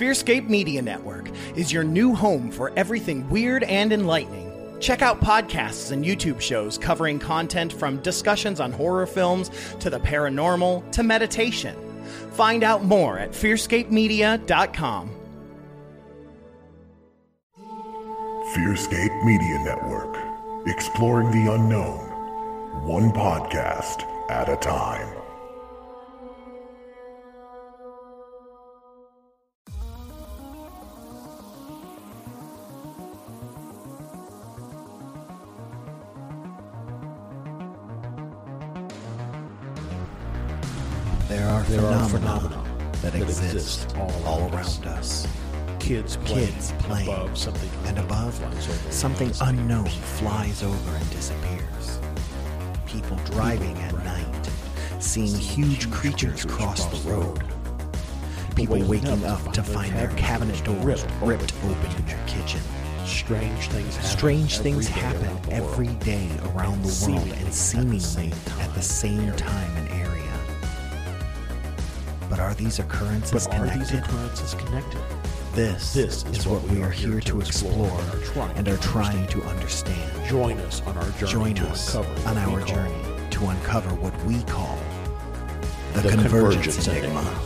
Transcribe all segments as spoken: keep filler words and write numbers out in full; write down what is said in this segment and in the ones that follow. Fearscape Media Network is your new home for everything weird and enlightening. Check out podcasts and YouTube shows covering content from discussions on horror films to the paranormal to meditation. Find out more at fearscape media dot com. Fearscape Media Network. Exploring the unknown, one podcast at a time. There are there phenomena, are phenomena that, that exist, exist all around, all around us. us. Kids playing, Kids playing above something and above something unknown flies over and disappears. People driving at night, seeing huge creatures cross the road. People waking up to find their cabinet doors ripped open in their kitchen. Strange things happen, Strange things happen every day around the world and seemingly at the same time and area. But are these occurrences but are connected? These occurrences connected? This, this is, is what we are here to explore, explore and are trying to understand. To understand. Join us on our journey, Join to, uncover on our journey to uncover what we call the, the Convergence Enigma.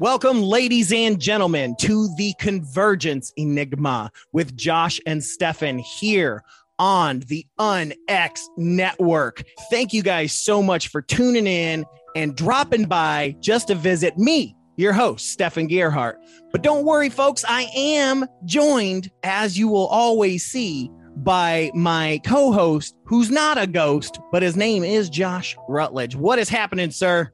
Welcome, ladies and gentlemen, to the Convergence Enigma with Josh and Stefan here on the UnX Network. Thank you guys so much for tuning in and dropping by just to visit me, your host, Stefan Gearhart. But don't worry, folks, I am joined, as you will always see, by my co-host, who's not a ghost, but his name is Josh Rutledge. What is happening, sir?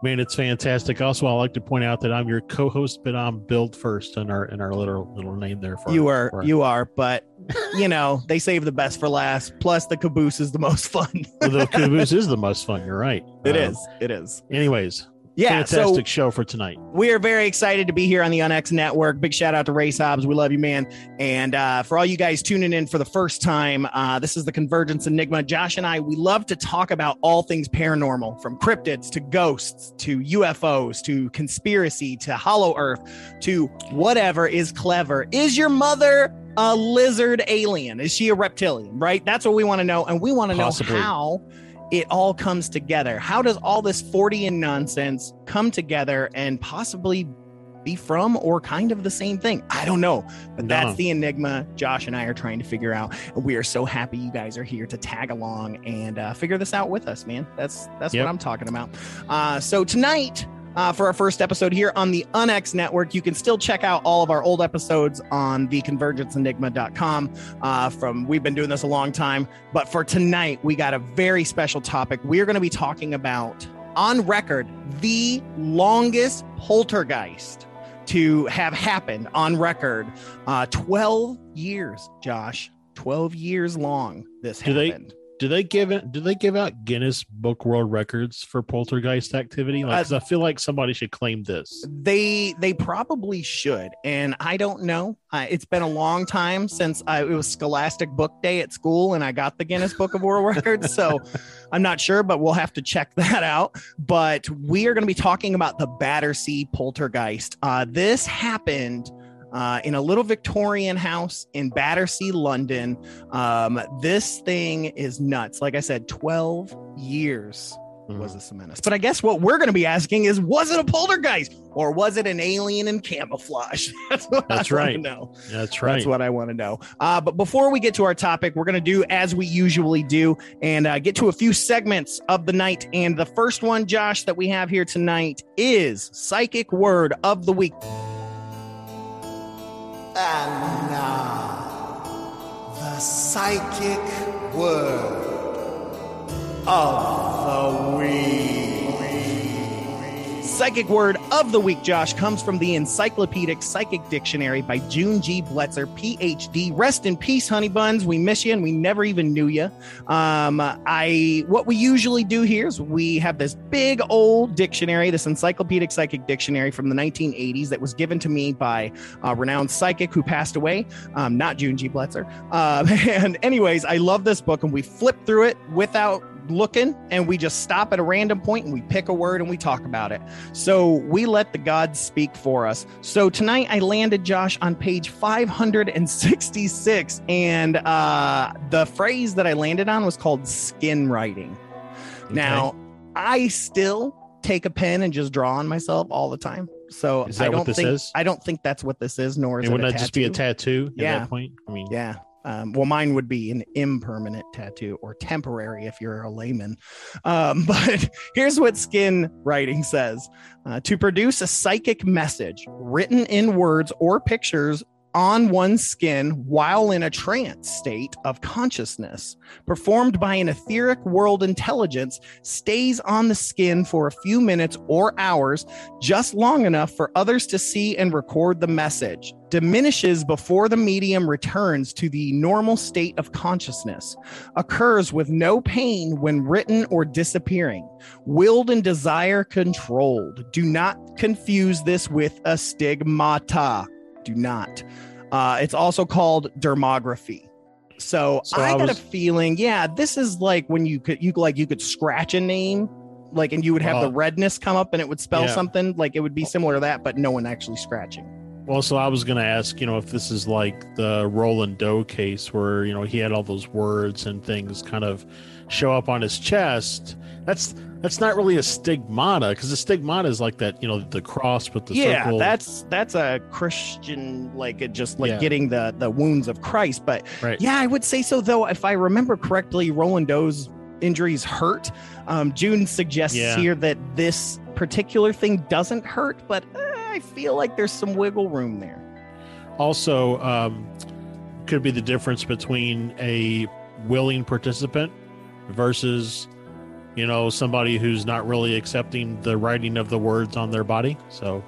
Man, it's fantastic. Also, I like to point out that I'm your co-host, but I'm billed first in our in our little little name there. For you are, for you are, but you know they save the best for last. Plus, the caboose is the most fun. Well, the caboose is the most fun. You're right. It um, is. It is. Anyways. Yeah, fantastic so show for tonight. We are very excited to be here on the UnX Network. Big shout out to Ray Sobs. We love you, man. And uh, for all you guys tuning in for the first time, uh, this is the Convergence Enigma. Josh and I, we love to talk about all things paranormal, from cryptids to ghosts to U F Os to conspiracy to hollow earth to whatever is clever. Is your mother a lizard alien? Is she a reptilian? Right? That's what we want to know. And we want to know how it all comes together. How does all this Fortean nonsense come together and possibly be from or kind of the same thing? I don't know, but no. That's the enigma Josh and I are trying to figure out. We are so happy you guys are here to tag along and uh, figure this out with us, man. That's that's yep. what I'm talking about. Uh, so tonight, Uh, for our first episode here on the UnX Network, you can still check out all of our old episodes on the convergence enigma dot com. Uh, from we've been doing this a long time, but for tonight, we got a very special topic. We're going to be talking about, on record, the longest poltergeist to have happened on record. Uh, twelve years, Josh, twelve years long this Do happened. They- Do they give it? Do they give out Guinness Book World Records for poltergeist activity? Like, 'cause I feel like somebody should claim this. They they probably should, and I don't know. I, it's been a long time since I, it was Scholastic Book Day at school, and I got the Guinness Book of World Records, so I'm not sure, but we'll have to check that out. But we are going to be talking about the Battersea Poltergeist. Uh, this happened Uh, in a little Victorian house in Battersea, London. Um, this thing is nuts. Like I said, twelve years mm. was this a menace. But I guess what we're going to be asking is, was it a poltergeist or was it an alien in camouflage? That's what That's I right. want to know. That's right. That's what I want to know. Uh, but before we get to our topic, we're going to do as we usually do and uh, get to a few segments of the night. And the first one, Josh, that we have here tonight is Psychic Word of the Week. And now, the psychic word of the week. Psychic word of the week, Josh, comes from the Encyclopedic Psychic Dictionary by June G. Bletzer, P H D. Rest in peace, honey buns. We miss you, and we never even knew you. Um, I what we usually do here is we have this big old dictionary, this Encyclopedic Psychic Dictionary from the nineteen eighties that was given to me by a renowned psychic who passed away, um, not June G. Bletzer. Uh, and anyways, I love this book, and we flip through it without looking, and we just stop at a random point and we pick a word and we talk about it. So we let the gods speak for us. So tonight I landed, Josh, on page five hundred sixty-six, and uh, the phrase that I landed on was called skin writing. Okay. Now, I still take a pen and just draw on myself all the time. So is that I don't what this think is? I don't think that's what this is, nor is and it wouldn't a tattoo. Would that just be a tattoo at yeah. that point? I mean, yeah. Um, well, mine would be an impermanent tattoo, or temporary if you're a layman. Um, but here's what skin writing says. Uh, to produce a psychic message written in words or pictures on one's skin while in a trance state of consciousness, performed by an etheric world intelligence, stays on the skin for a few minutes or hours, just long enough for others to see and record the message, diminishes before the medium returns to the normal state of consciousness, occurs with no pain when written or disappearing, willed and desire controlled. Do not confuse this with a stigmata. Do not. Uh, it's also called dermography. So, so I, I got was... a feeling, yeah, this is like when you could, you like you could scratch a name, like, and you would have uh, the redness come up, and it would spell yeah. something like it would be similar to that, but no one actually scratching. Well, so I was going to ask, you know, if this is like the Roland Doe case where, you know, he had all those words and things kind of show up on his chest. That's that's not really a stigmata, because the stigmata is like that, you know, the cross with the yeah, circle. Yeah, that's that's a Christian, like it just like yeah. getting the, the wounds of Christ. But right. yeah, I would say so, though, if I remember correctly, Roland Doe's injuries hurt. Um, June suggests yeah. here that this particular thing doesn't hurt, but... I feel like there's some wiggle room there. Also, um, could be the difference between a willing participant versus, you know, somebody who's not really accepting the writing of the words on their body. So,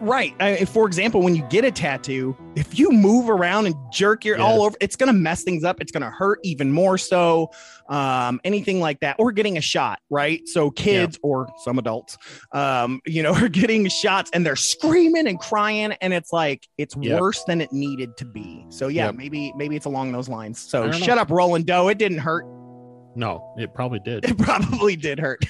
right. I, for example, when you get a tattoo, if you move around and jerk your yes. all over, it's going to mess things up. It's going to hurt even more. So um, anything like that, or getting a shot, right? So kids yeah. or some adults, um, you know, are getting shots and they're screaming and crying. And it's like, it's yep. worse than it needed to be. So yeah, yep. maybe, maybe it's along those lines. So shut know. up, Roland Doe. It didn't hurt. No, it probably did. It probably did hurt.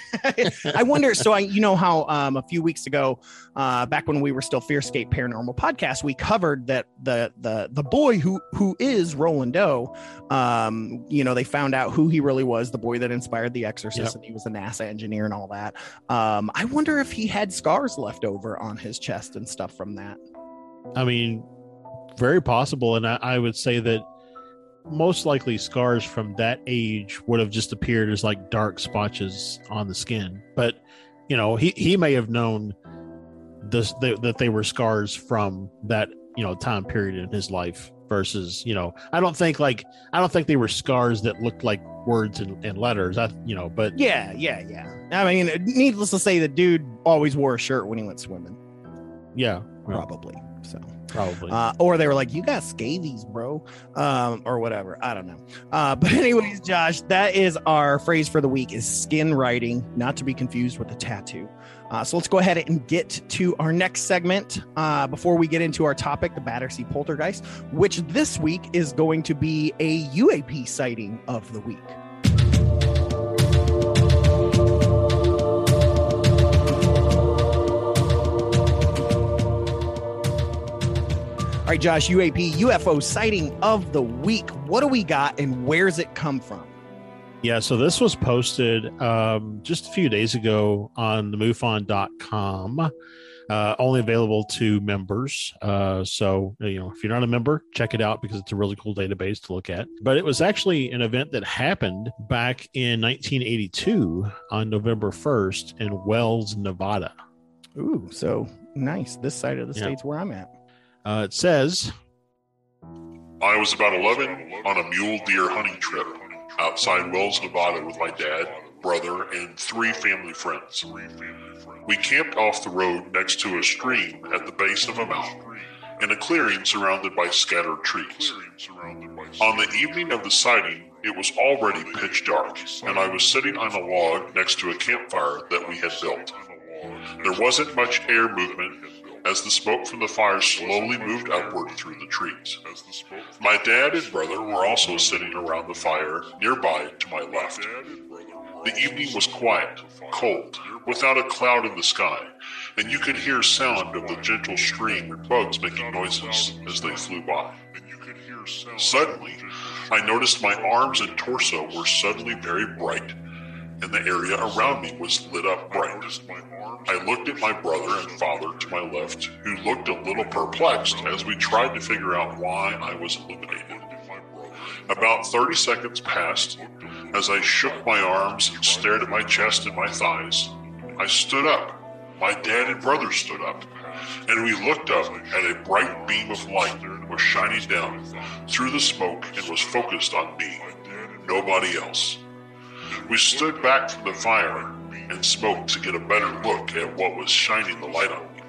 I wonder. So I, you know how um, a few weeks ago, uh, back when we were still Fearscape Paranormal Podcast, we covered that the the the boy who who is Roland Doe. Um, you know, they found out who he really was, the boy that inspired The Exorcist, yep. and he was a NASA engineer and all that. Um, I wonder if he had scars left over on his chest and stuff from that. I mean, very possible, and I, I would say that. Most likely scars from that age would have just appeared as like dark splotches on the skin. But, you know, he, he may have known this, th- that they were scars from that, you know, time period in his life versus, you know, I don't think like, I don't think they were scars that looked like words and, and letters, I, you know, but yeah, yeah, yeah. I mean, needless to say, the dude always wore a shirt when he went swimming. Yeah, probably. Yeah. So probably uh, or they were like, you got scabies, bro, um, or whatever. I don't know. Uh, but anyways, Josh, that is our phrase for the week, is skin writing, not to be confused with a tattoo. Uh, so let's go ahead and get to our next segment uh, before we get into our topic, the Battersea Poltergeist, which this week is going to be a U A P sighting of the week. All right, Josh, U A P, U F O sighting of the week. What do we got and where's it come from? Yeah, so this was posted um, just a few days ago on the MUFON dot com, uh, only available to members. Uh, so, you know, if you're not a member, check it out because it's a really cool database to look at. But it was actually an event that happened back in nineteen eighty-two on November first in Wells, Nevada. Ooh, so nice. This side of the yeah. state's where I'm at. Uh, it says, I was about eleven on a mule deer hunting trip outside Wells, Nevada with my dad, brother, and three family friends. We camped off the road next to a stream at the base of a mountain in a clearing surrounded by scattered trees. On the evening of the sighting, it was already pitch dark, and I was sitting on a log next to a campfire that we had built. There wasn't much air movement as the smoke from the fire slowly moved upward through the trees. My dad and brother were also sitting around the fire nearby to my left. The evening was quiet, cold, without a cloud in the sky, and you could hear sound of the gentle stream and bugs making noises as they flew by. Suddenly, I noticed my arms and torso were suddenly very bright, and the area around me was lit up bright. I looked at my brother and father to my left, who looked a little perplexed as we tried to figure out why I was illuminated. About thirty seconds passed as I shook my arms and stared at my chest and my thighs. I stood up. My dad and brother stood up, and we looked up at a bright beam of light that was shining down through the smoke and was focused on me, nobody else. We stood back from the fire and smoke to get a better look at what was shining the light on me.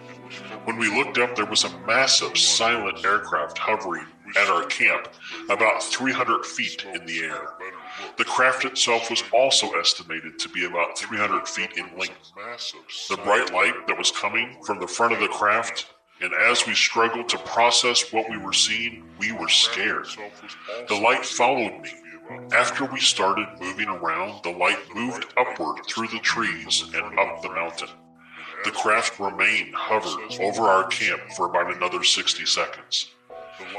When we looked up, there was a massive silent aircraft hovering at our camp, about three hundred feet in the air. The craft itself was also estimated to be about three hundred feet in length. The bright light that was coming from the front of the craft, and as we struggled to process what we were seeing, we were scared. The light followed me. After we started moving around, the light moved upward through the trees and up the mountain. The craft remained hovered over our camp for about another sixty seconds.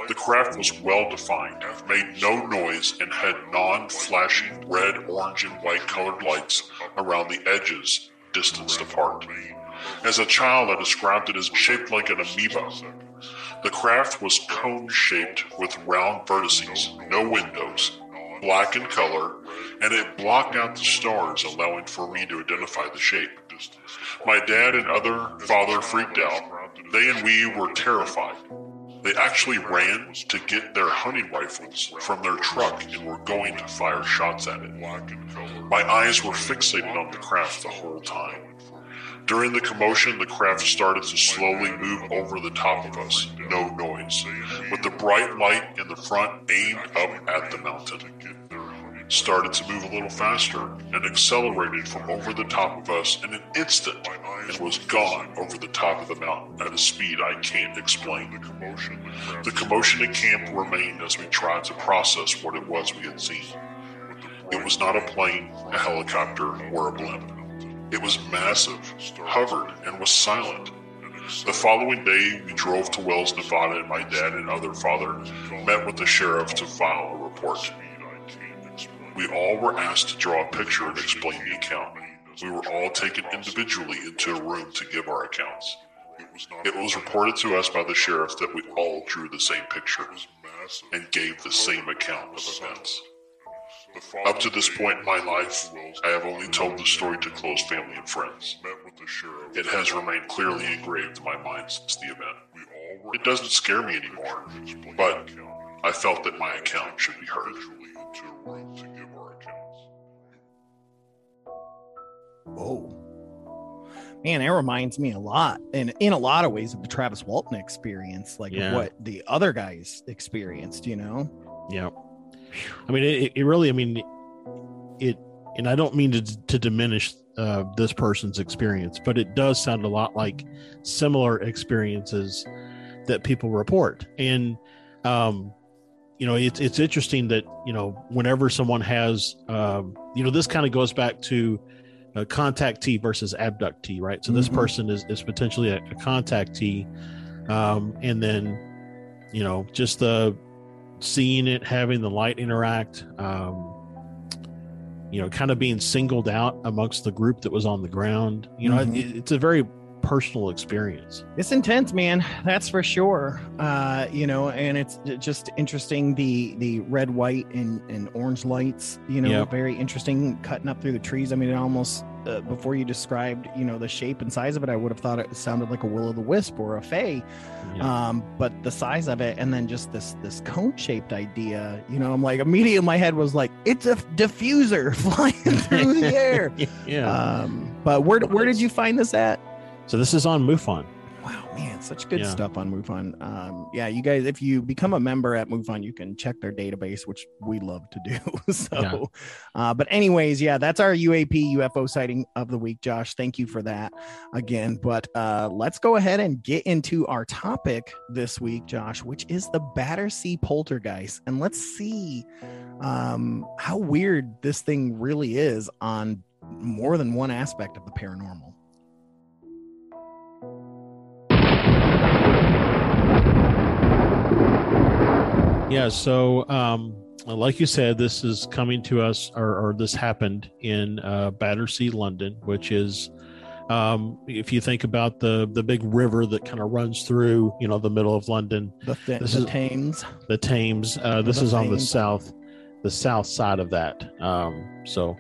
The craft was well-defined, made no noise, and had non-flashing red, orange, and white-colored lights around the edges, distanced apart. As a child, I described it as shaped like an amoeba. The craft was cone-shaped with round vertices, no windows, black in color, and it blocked out the stars, allowing for me to identify the shape. My dad and other father freaked out. They and we were terrified. They actually ran to get their hunting rifles from their truck and were going to fire shots at it. My eyes were fixated on the craft the whole time. During the commotion, the craft started to slowly move over the top of us, no noise, with the bright light in the front aimed up at the mountain. Started to move a little faster and accelerated from over the top of us in an instant and was gone over the top of the mountain at a speed I can't explain. The commotion in camp remained as we tried to process what it was we had seen. It was not a plane, a helicopter, or a blimp. It was massive, hovered, and was silent. The following day, we drove to Wells, Nevada, and my dad and other father met with the sheriff to file a report. We all were asked to draw a picture and explain the account. We were all taken individually into a room to give our accounts. It was reported to us by the sheriff that we all drew the same picture and gave the same account of events. Up to this point in my life, I have only told the story to close family and friends. It has remained clearly engraved in my mind since the event. It doesn't scare me anymore, but I felt that my account should be heard. Oh, man, that reminds me a lot, and in a lot of ways, of the Travis Walton experience, like yeah. what the other guys experienced, you know? Yeah. I mean, it, it really, I mean, it, and I don't mean to, to diminish uh, this person's experience, but it does sound a lot like similar experiences that people report. And, um, you know, it's, it's interesting that, you know, whenever someone has, um, you know, this kind of goes back to, Uh, contactee versus abductee, right? So this mm-hmm. person is, is potentially a, a contactee, um, and then, you know, just the seeing it, having the light interact, um, you know, kind of being singled out amongst the group that was on the ground. You know, mm-hmm. it, it's a very personal experience. It's intense, man. That's for sure. Uh, you know, and it's just interesting. The, the red, white, and, and orange lights, you know, yep. very interesting, cutting up through the trees. I mean, it almost, uh, before you described, you know, the shape and size of it, I would have thought it sounded like a will-o'-the-wisp or a fae. Yep. Um, but the size of it, and then just this, this cone shaped idea, you know, I'm like, immediately in my head was like, it's a diffuser flying through the air. yeah. Um, but where, where did you find this at? So this is on MUFON. Wow, man, such good yeah. stuff on MUFON. Um, yeah, you guys, if you become a member at MUFON, you can check their database, which we love to do. so, yeah. uh, but anyways, yeah, that's our U A P U F O sighting of the week, Josh. Thank you for that again. But uh, let's go ahead and get into our topic this week, Josh, which is the Battersea Poltergeist. And let's see um, how weird this thing really is on more than one aspect of the paranormal. Yeah, so um, like you said, this is coming to us, or, or this happened in uh, Battersea, London, which is, um, if you think about the the big river that kind of runs through, you know, the middle of London. The, th- this the is, Thames. The Thames. Uh, this the is Thames. on the south, the south side of that. Um, so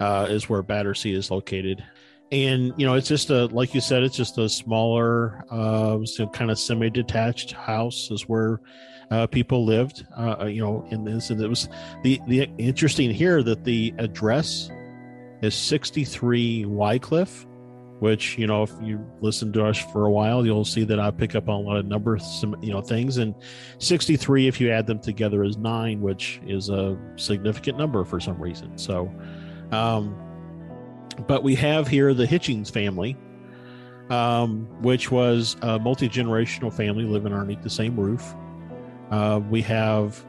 uh, is where Battersea is located. And, you know, it's just a, like you said, it's just a smaller, uh, kind of semi-detached house is where uh, people lived, uh, you know, in this. And it was the, the interesting here that the address is sixty-three Wycliffe, which, you know, if you listen to us for a while, you'll see that I pick up on a lot of numbers, some, you know, things. And sixty-three, if you add them together, is nine, which is a significant number for some reason. So, um, but we have here the Hitchings family, um, which was a multi-generational family living underneath the same roof. Uh, we have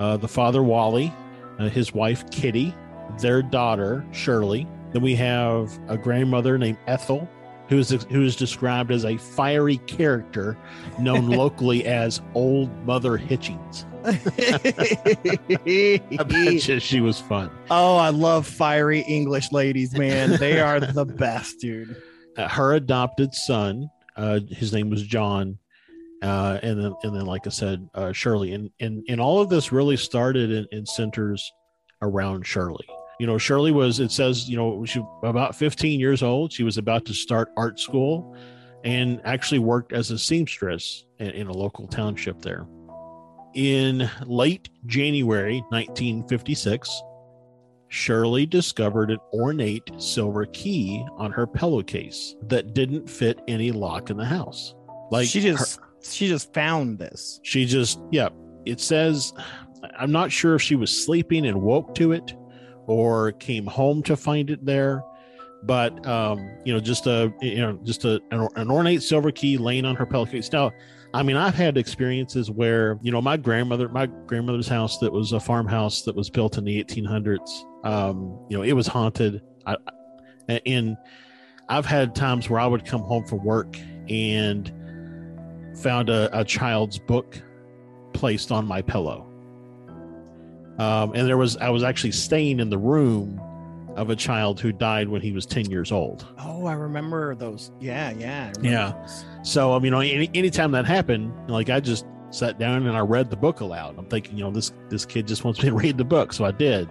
uh, the father, Wally, uh, his wife, Kitty, their daughter, Shirley. Then we have a grandmother named Ethel, who is, who is described as a fiery character known locally as Old Mother Hitchings. I bet you she was fun. Oh, I love fiery English ladies, man. They are the best, dude. Uh, her adopted son, uh, his name was John, uh, and then and then like I said, uh, Shirley, and and and all of this really started and, and centers around Shirley. You know, Shirley was, it says, you know, she was about fifteen years old. She was about to start art school, and actually worked as a seamstress in, in a local township there. In late January nineteen fifty-six, Shirley discovered an ornate silver key on her pillowcase that didn't fit any lock in the house. Like she just, her, she just found this. She just, yeah. It says, I'm not sure if she was sleeping and woke to it, or came home to find it there, but um, you know, just a, you know, just a an, an ornate silver key laying on her pillowcase. Now, I mean, I've had experiences where, you know, my grandmother, my grandmother's house, that was a farmhouse that was built in the eighteen hundreds. Um, you know, it was haunted. I, and I've had times where I would come home from work and found a, a child's book placed on my pillow. Um, and there was, I was actually staying in the room of a child who died when he was ten years old. Oh, I remember those. Yeah, yeah. Yeah. Those. So, um, you know, any anytime that happened, like I just sat down and I read the book aloud. I'm thinking, you know, this this kid just wants me to read the book. So I did.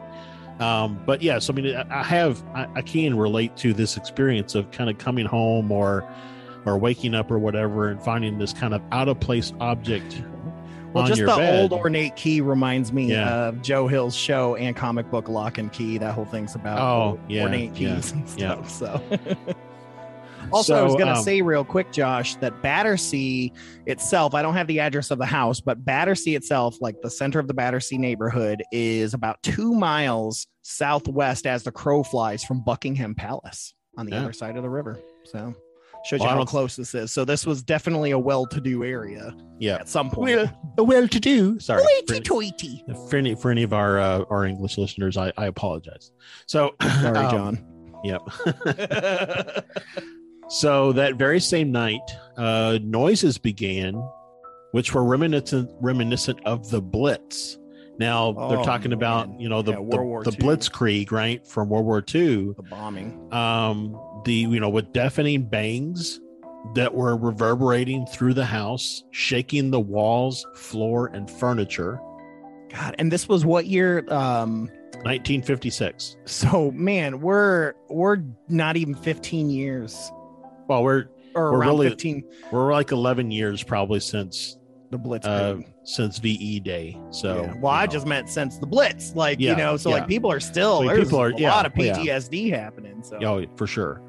Um, but yes, yeah, so, I mean, I have, I, I can relate to this experience of kind of coming home or, or waking up or whatever and finding this kind of out of place object. Well, just the bed. Old ornate key reminds me yeah. of Joe Hill's show and comic book Lock and Key. That whole thing's about oh, yeah, ornate keys yeah, and stuff. Yeah. So, also, so, I was going to um, say real quick, Josh, that Battersea itself, I don't have the address of the house, but Battersea itself, like the center of the Battersea neighborhood, is about two miles southwest as the crow flies from Buckingham Palace on the yeah. other side of the river. So. Shows well, you how close this is. So this was definitely a well-to-do area. Yeah, at some point. Well, a well-to-do. Sorry, hoity-toity. For, for any for any of our uh, our English listeners, I, I apologize. So sorry, um, John. Yep. So that very same night, uh, noises began, which were reminiscent reminiscent of the Blitz. Now oh, they're talking man. about, you know, the yeah, the, the Blitzkrieg, right, from World War Two. The bombing. Um. The, you know, with deafening bangs that were reverberating through the house, shaking the walls, floor, and furniture. God, and this was what year? Um, nineteen fifty-six. So, man, we're we're not even fifteen years. Well, we're or we're around really, fifteen. We're like eleven years probably since the Blitz, uh, since V E Day. So, yeah. well, I know. just meant since the Blitz, like yeah, you know, so yeah. like people are still I mean, there's people are, a yeah, lot of P T S D yeah. happening. So, oh, for sure.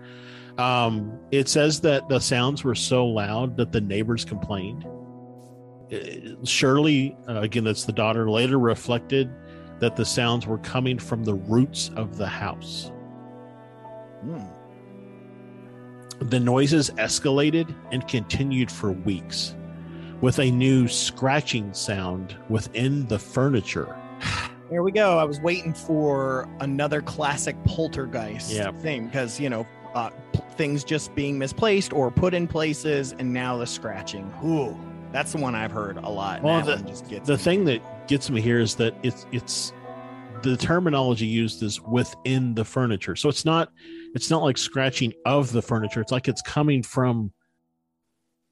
Um, it says that the sounds were so loud that the neighbors complained. Shirley, uh, again, that's the daughter, later reflected that the sounds were coming from the roots of the house. Hmm. The noises escalated and continued for weeks, with a new scratching sound within the furniture. There we go. I was waiting for another classic poltergeist yeah. thing, because, you know, uh, p- things just being misplaced or put in places, and now the scratching. Ooh, that's the one I've heard a lot. Well, the, just gets the thing that gets me here is that it's it's the terminology used is within the furniture. So it's not it's not like scratching of the furniture. It's like it's coming from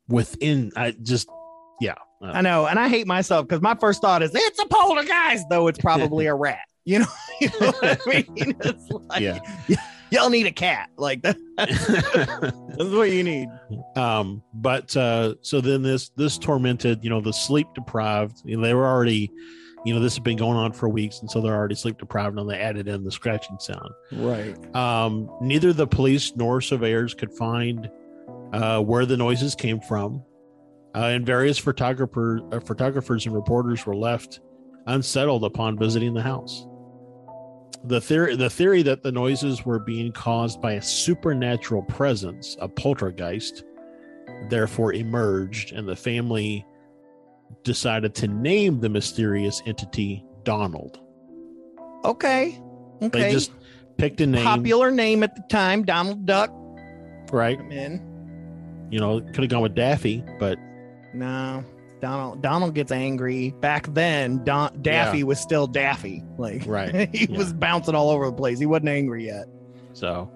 within. I just yeah. Uh, I know, and I hate myself because my first thought is it's a poltergeist, though it's probably a rat. You know, you know what I mean? It's like, yeah. y- y'all need a cat, like that. That's what you need. Um, but uh, so then this this tormented, you know, the sleep deprived. You know, they were already, you know, this had been going on for weeks, and so they're already sleep deprived, and they added in the scratching sound. Right. Um, neither the police nor surveyors could find uh, where the noises came from. Uh, and various photographer, uh, photographers and reporters were left unsettled upon visiting the house. The theory, the theory that the noises were being caused by a supernatural presence, a poltergeist, therefore emerged, and the family decided to name the mysterious entity Donald. Okay. Okay. They just picked a name. Popular name at the time, Donald Duck. Right. Put him in. You know, could have gone with Daffy, but... No, Donald. Donald gets angry. Back then, Don, Daffy yeah. was still Daffy. Like, right, he yeah. was bouncing all over the place. He wasn't angry yet. So,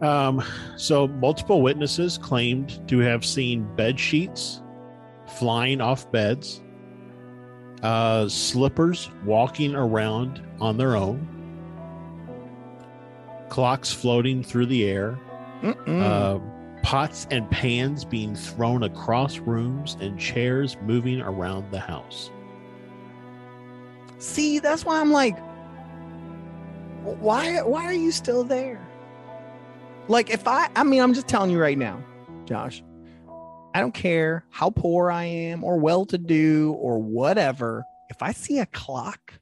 um, so multiple witnesses claimed to have seen bed sheets flying off beds, uh, slippers walking around on their own, clocks floating through the air. Mm-mm. Uh, pots and pans being thrown across rooms and chairs moving around the house. See, that's why I'm like, why why are you still there? Like, if I, I mean, I'm just telling you right now, Josh, I don't care how poor I am or well-to-do or whatever. If I see a clock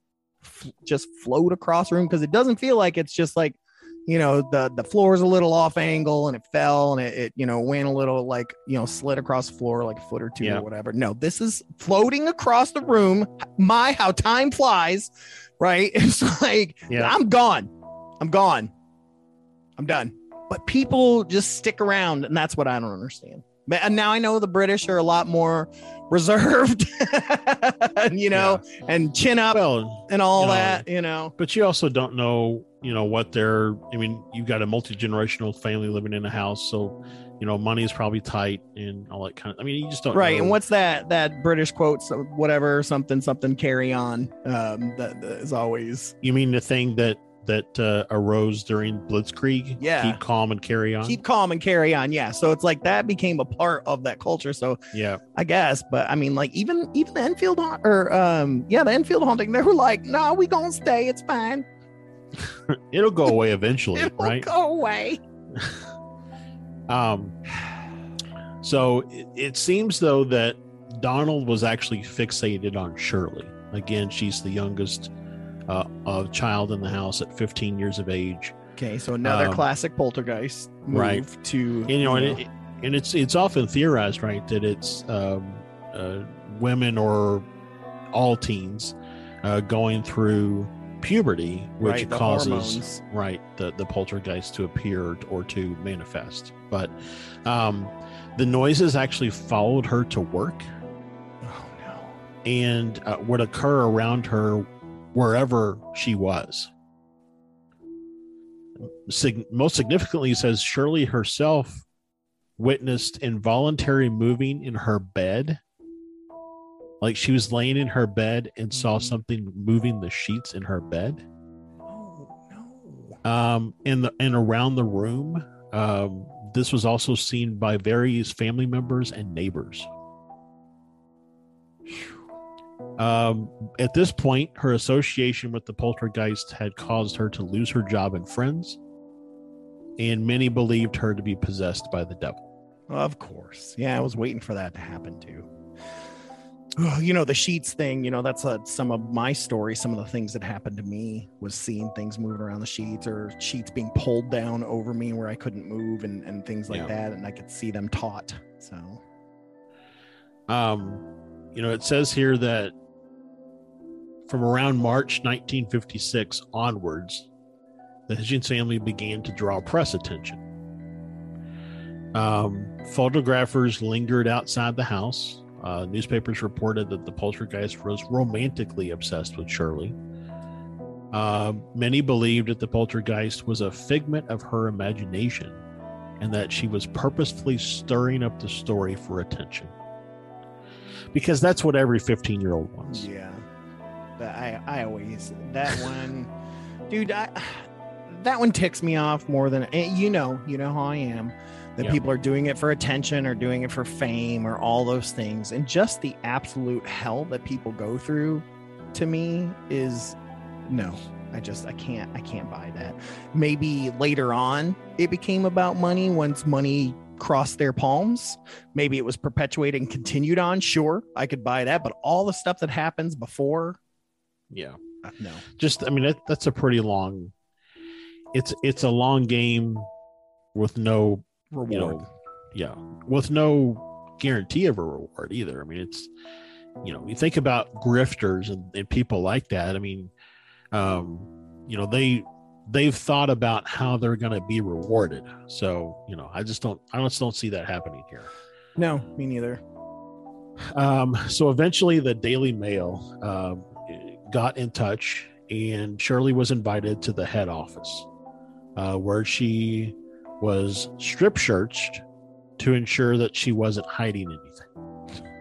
f- just float across room, because it doesn't feel like it's just like, you know, the, the floor is a little off angle and it fell and it, it, you know, went a little like, you know, slid across the floor like a foot or two yeah. or whatever. No, this is floating across the room. My, how time flies, right? It's like, yeah. I'm gone. I'm gone. I'm done. But people just stick around, and that's what I don't understand. And now I know the British are a lot more reserved, you know, yeah. and chin up well, and all you know, that, you know. But you also don't know, you know, what they're, I mean, you've got a multi-generational family living in a house. So, you know, money is probably tight and all that kind of, I mean, you just don't right. know. And what's that, that British quote, so whatever, something, something, carry on. Um, that, that is always. You mean the thing that, that uh, arose during Blitzkrieg? Yeah. Keep calm and carry on. Keep calm and carry on. Yeah. So it's like that became a part of that culture. So yeah, I guess. But I mean, like even, even the Enfield ha- or um, yeah, the Enfield haunting, they were like, no, we gonna stay. It's fine. It'll go away eventually. It'll right? go away. um, so it, it seems though that Donald was actually fixated on Shirley. Again, she's the youngest uh, of child in the house at fifteen years of age. Okay, so another um, classic poltergeist move right. to and, you know, you know. And, it, and it's it's often theorized, right, that it's um, uh, women or all teens uh, going through puberty, which right, causes right the, the poltergeist to appear or to manifest. But um, the noises actually followed her to work. Oh no! And uh, would occur around her wherever she was. Sig- most significantly, says Shirley herself witnessed involuntary moving in her bed. Like she was laying in her bed and saw something moving the sheets in her bed. Oh no! Um, in the and around the room, um, this was also seen by various family members and neighbors. Um, at this point, her association with the poltergeist had caused her to lose her job and friends. and many believed her to be possessed by the devil. Of course. Yeah, I was waiting for that to happen too. You know, the sheets thing, you know, that's a, some of my story. Some of the things that happened to me was seeing things moving around the sheets, or sheets being pulled down over me where I couldn't move, and, and things like yeah. that. And I could see them taut. So, um, you know, it says here that from around March nineteen fifty-six onwards, the Hitchings family began to draw press attention. Um, photographers lingered outside the house. Uh, newspapers reported that the poltergeist was romantically obsessed with Shirley. Uh, many believed that the poltergeist was a figment of her imagination and that she was purposefully stirring up the story for attention. Because that's what every fifteen-year-old wants. Yeah. I, I always... That one... dude, I, that one ticks me off more than... You know, you know how I am. That yep. people are doing it for attention or doing it for fame or all those things. And just the absolute hell that people go through, to me, is no, I just, I can't, I can't buy that. Maybe later on it became about money once money crossed their palms. Maybe it was perpetuated and continued on. Sure, I could buy that. But all the stuff that happens before. Yeah. No, just, I mean, that, that's a pretty long, it's, it's a long game with no, reward. You know, yeah, with no guarantee of a reward either. I mean, it's, you know, you think about grifters and, and people like that. I mean, um, you know, they they've thought about how they're going to be rewarded. So, you know, I just don't, I just don't see that happening here. No, me neither. Um, so eventually, the Daily Mail um, got in touch, and Shirley was invited to the head office, uh, where she was strip searched to ensure that she wasn't hiding anything.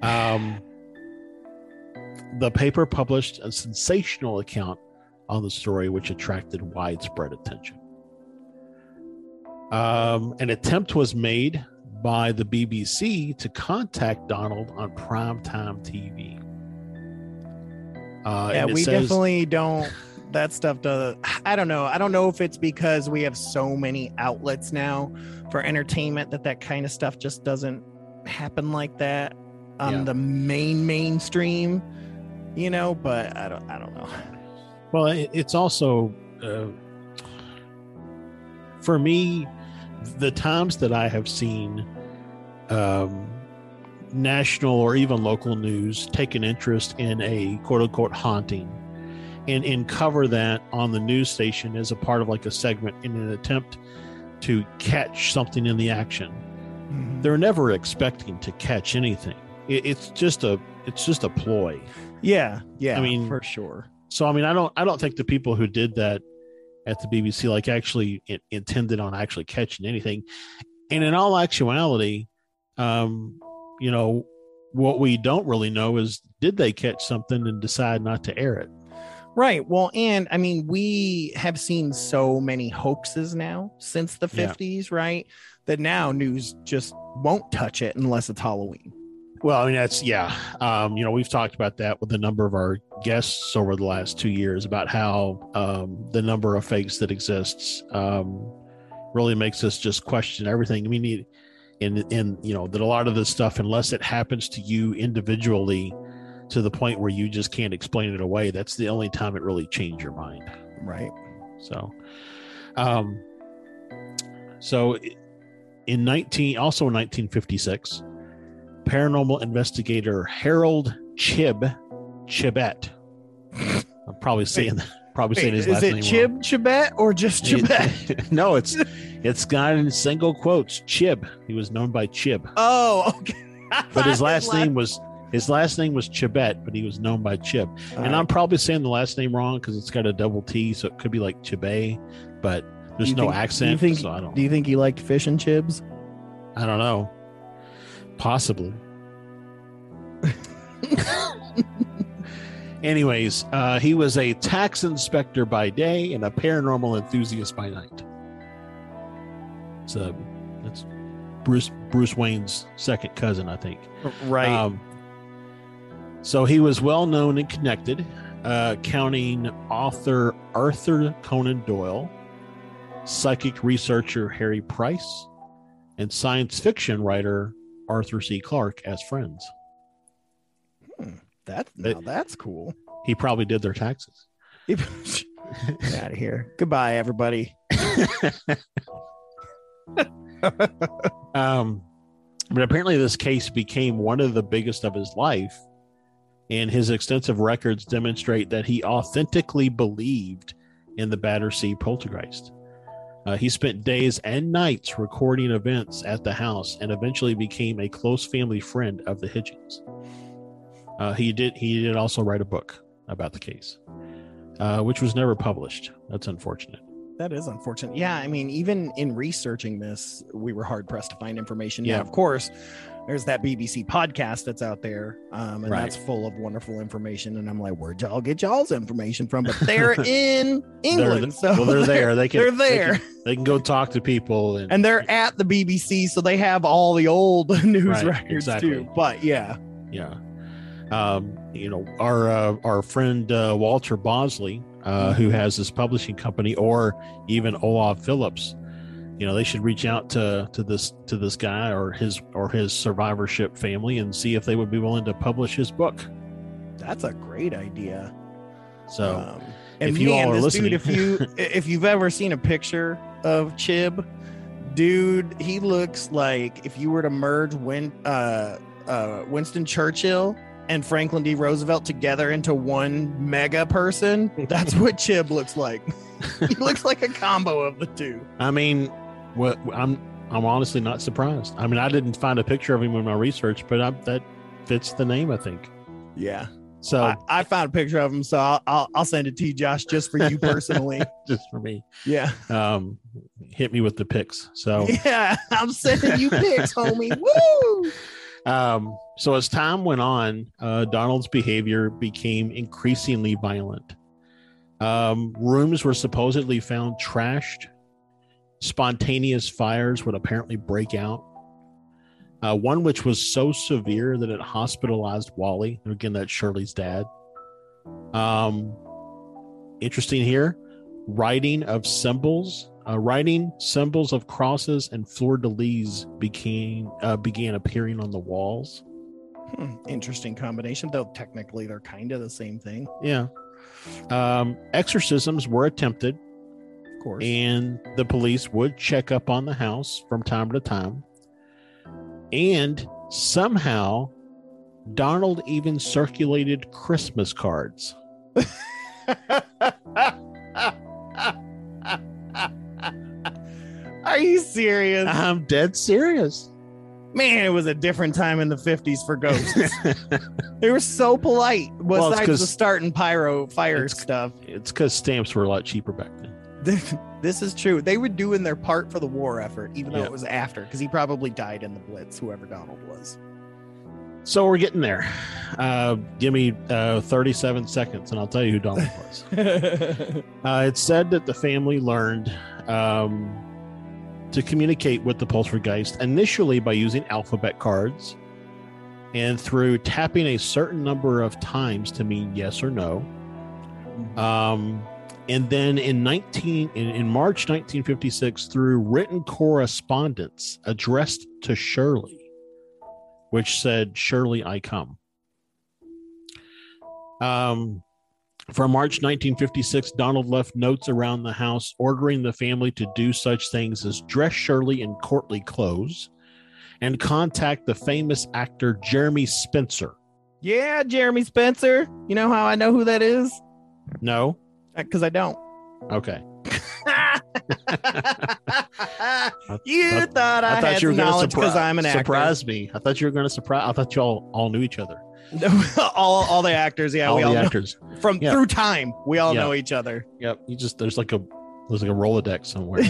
Um, the paper published a sensational account on the story, which attracted widespread attention. Um, an attempt was made by the B B C to contact Donald on primetime T V. Uh, yeah, we says, definitely don't. That stuff does. I don't know. I don't know if it's because we have so many outlets now for entertainment that that kind of stuff just doesn't happen like that on yeah. the main mainstream, you know. But I don't. I don't know. Well, it, it's also uh, for me, the times that I have seen um, national or even local news take an interest in a quote unquote haunting. And, and cover that on the news station as a part of like a segment in an attempt to catch something in the action. Mm-hmm. They're never expecting to catch anything. It, it's just a it's just a ploy. Yeah, yeah. I mean, for sure. So I mean, I don't I don't think the people who did that at the B B C like actually it, intended on actually catching anything. And in all actuality, um, you know, what we don't really know is did they catch something and decide not to air it? Right. Well, and I mean, we have seen so many hoaxes now since the fifties, yeah. right? That now news just won't touch it unless it's Halloween. Well, I mean, that's, yeah. Um, you know, we've talked about that with a number of our guests over the last two years about how um, the number of fakes that exists um, really makes us just question everything. We need, and, and, you know, that a lot of this stuff, unless it happens to you individually, to the point where you just can't explain it away. That's the only time it really changed your mind. Right. So, um, so in nineteen, also in nineteen fifty-six, paranormal investigator Harold Chib, Chibbett. I'm probably saying that. Probably Wait, saying his last name. Is it Chib wrong. Chibbett or just Chibbett? No, it's it's got in single quotes. Chib. He was known by Chib. Oh, okay. But his last name was. His last name was Chibbett, but he was known by Chib. All and right. I'm probably saying the last name wrong because it's got a double T, so it could be like Chibbet, but there's no think, accent, do you think, so I don't. Do you think he liked fish and chips? I don't know. Possibly. Anyways, uh, he was a tax inspector by day and a paranormal enthusiast by night. So that's Bruce Bruce Wayne's second cousin, I think. Right. Um, So he was well known and connected, uh, counting author Arthur Conan Doyle, psychic researcher Harry Price, and science fiction writer Arthur C. Clarke as friends. Hmm, that's, now that's cool. He probably did their taxes. Get out of here. Goodbye, everybody. um, but apparently this case became one of the biggest of his life, and his extensive records demonstrate that he authentically believed in the Battersea Poltergeist. Uh, he spent days and nights recording events at the house and eventually became a close family friend of the Hitchings. Uh, he did he did also write a book about the case, uh, which was never published. That's unfortunate. That is unfortunate. Yeah, I mean, even in researching this, we were hard-pressed to find information. Yeah, now, of course, there's that B B C podcast that's out there, um, and right. that's full of wonderful information. And I'm like, where'd y'all get y'all's information from? But they're in England. They're, so well, they're, they're there. They can, they're there. They can, they can go talk to people. And, and they're at the B B C, so they have all the old news right, records, exactly. too. But, yeah. Yeah. Um, you know, our, uh, our friend uh, Walter Bosley, Uh, who has this publishing company, or even Olaf Phillips, you know, they should reach out to to this to this guy or his or his survivorship family and see if they would be willing to publish his book. That's a great idea. So, um, and if you man, all are listening, dude, if you if you've ever seen a picture of Chib, dude, he looks like if you were to merge Win, uh, uh, Winston Churchill and Franklin D. Roosevelt together into one mega person. That's what Chib looks like. He looks like a combo of the two. I mean, what I'm I'm honestly not surprised. I mean, I didn't find a picture of him in my research, but I, that fits the name, I think. Yeah. So I, I found a picture of him, so I'll, I'll I'll send it to you, Josh, just for you personally. Just for me. Yeah. Um, hit me with the pics. So yeah, I'm sending you pics, homie. Woo. Um, so as time went on, uh, Donald's behavior became increasingly violent. Um, rooms were supposedly found trashed. Spontaneous fires would apparently break out. Uh, one which was so severe that it hospitalized Wally. And again, that's Shirley's dad. Um, interesting here, writing of symbols. Uh, writing, symbols of crosses, and fleur-de-lis became, uh, began appearing on the walls. Hmm, interesting combination, though technically they're kind of the same thing. Yeah. Um, exorcisms were attempted. Of course. And the police would check up on the house from time to time. And somehow, Donald even circulated Christmas cards. Are you serious? I'm dead serious. Man, it was a different time in the fifties for ghosts. They were so polite. Well, besides the start and pyro fire it's, stuff. It's because stamps were a lot cheaper back then. This is true. They were doing their part for the war effort, even yeah. though it was after, because he probably died in the Blitz, whoever Donald was. So we're getting there. Uh, give me uh, thirty-seven seconds and I'll tell you who Donald was. uh, it's said that the family learned um, to communicate with the poltergeist initially by using alphabet cards and through tapping a certain number of times to mean yes or no. Um, and then in nineteen in, in March nineteen fifty-six, through written correspondence addressed to Shirley, which said, "Surely I come." Um, from March nineteen fifty-six, Donald left notes around the house ordering the family to do such things as dress Shirley in courtly clothes and contact the famous actor Jeremy Spencer. Yeah, Jeremy Spencer. You know how I know who that is? No. Because I don't. Okay. you I, thought I, I thought had you were knowledge because surpri- I'm an actor. Surprise me! I thought you were going to surprise. I thought y'all all knew each other. all all the actors, yeah, all we the all actors know. From yeah. through time. We all yeah. know each other. Yep. You just there's like a there's like a Rolodex somewhere.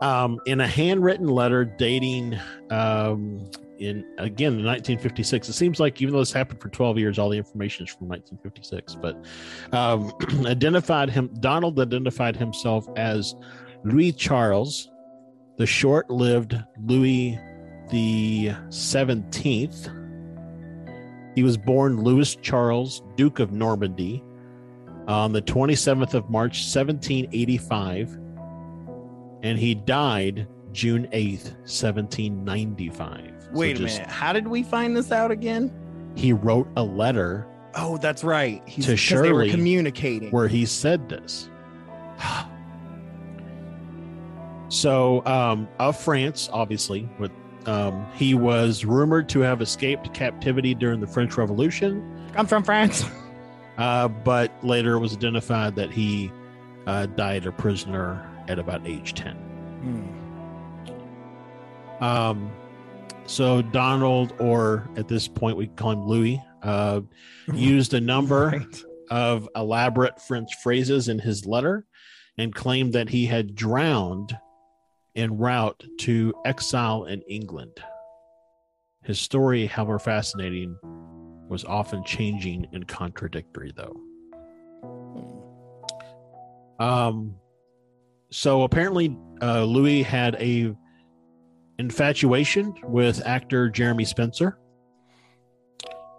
um, in a handwritten letter dating um, in again nineteen fifty-six. It seems like even though this happened for twelve years, all the information is from nineteen fifty-six. But um, identified him. Donald identified himself as Louis Charles, the short-lived Louis the seventeenth. He was born Louis Charles, Duke of Normandy, on the twenty-seventh of March, seventeen eighty-five, and he died June eighth, seventeen ninety-five. Wait so just, a minute. How did we find this out again? He wrote a letter. Oh, that's right. He's, to Shirley, they were communicating, where he said this. So, um, of France, obviously, with, um, he was rumored to have escaped captivity during the French Revolution. I'm from France. Uh, but later it was identified that he uh, died a prisoner at about age ten. Hmm. Um, so Donald, or at this point we call him Louis, uh, used a number right. of elaborate French phrases in his letter and claimed that he had drowned en route to exile in England. His story, however fascinating, was often changing and contradictory, though. Um, so apparently, uh, Louis had a infatuation with actor Jeremy Spencer.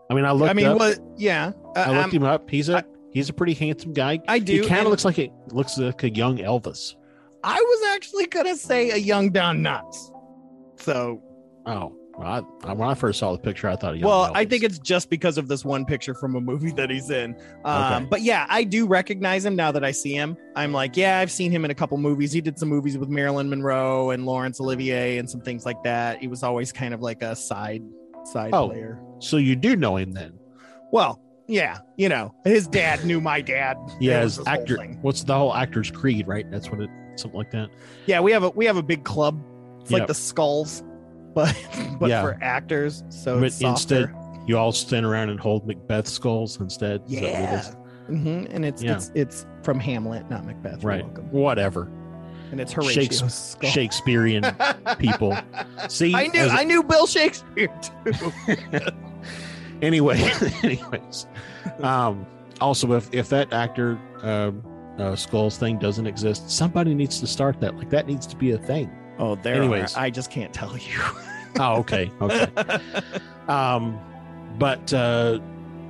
I mean, I looked. I mean, up, what? Yeah, uh, I looked I'm, him up. He's a I, he's a pretty handsome guy. I do. He kind of looks like a looks like a young Elvis. I was actually gonna say a young Don Knotts. So, oh, I, I, when I first saw the picture, I thought he. Well, Elvis. I think it's just because of this one picture from a movie that he's in. Um, okay. But yeah, I do recognize him now that I see him. I'm like, yeah, I've seen him in a couple movies. He did some movies with Marilyn Monroe and Laurence Olivier and some things like that. He was always kind of like a side side oh, player. So you do know him then? Well, yeah, you know, his dad knew my dad. Yeah, his actor. What's the whole actor's creed, right? That's what it. Something like that. Yeah, we have a we have a big club. It's yep. like the Skulls, but but yeah. for actors. So but it's instead, you all stand around and hold Macbeth skulls instead. Yeah, so it mm-hmm. and it's, yeah. it's it's from Hamlet, not Macbeth. Right. Whatever. And it's Horatio's Shakespeare, skull. Shakespearean people. See, I knew I it, knew Bill Shakespeare too. anyway, anyways, um, also if if that actor. Um, Uh, skulls thing doesn't exist. Somebody needs to start that. Like that needs to be a thing. Oh, there. Anyways, are. I just can't tell you. oh, okay, okay. Um, but uh,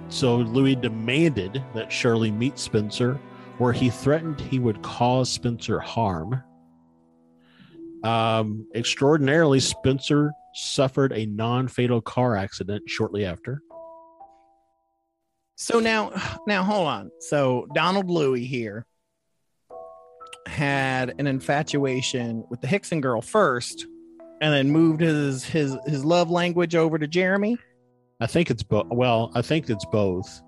so Louis demanded that Shirley meet Spencer, where he threatened he would cause Spencer harm. Um, extraordinarily, Spencer suffered a non-fatal car accident shortly after. So now, now hold on. So Donald Louis here had an infatuation with the Hickson girl first, and then moved his his his love language over to Jeremy. I think it's both. Well, I think it's both.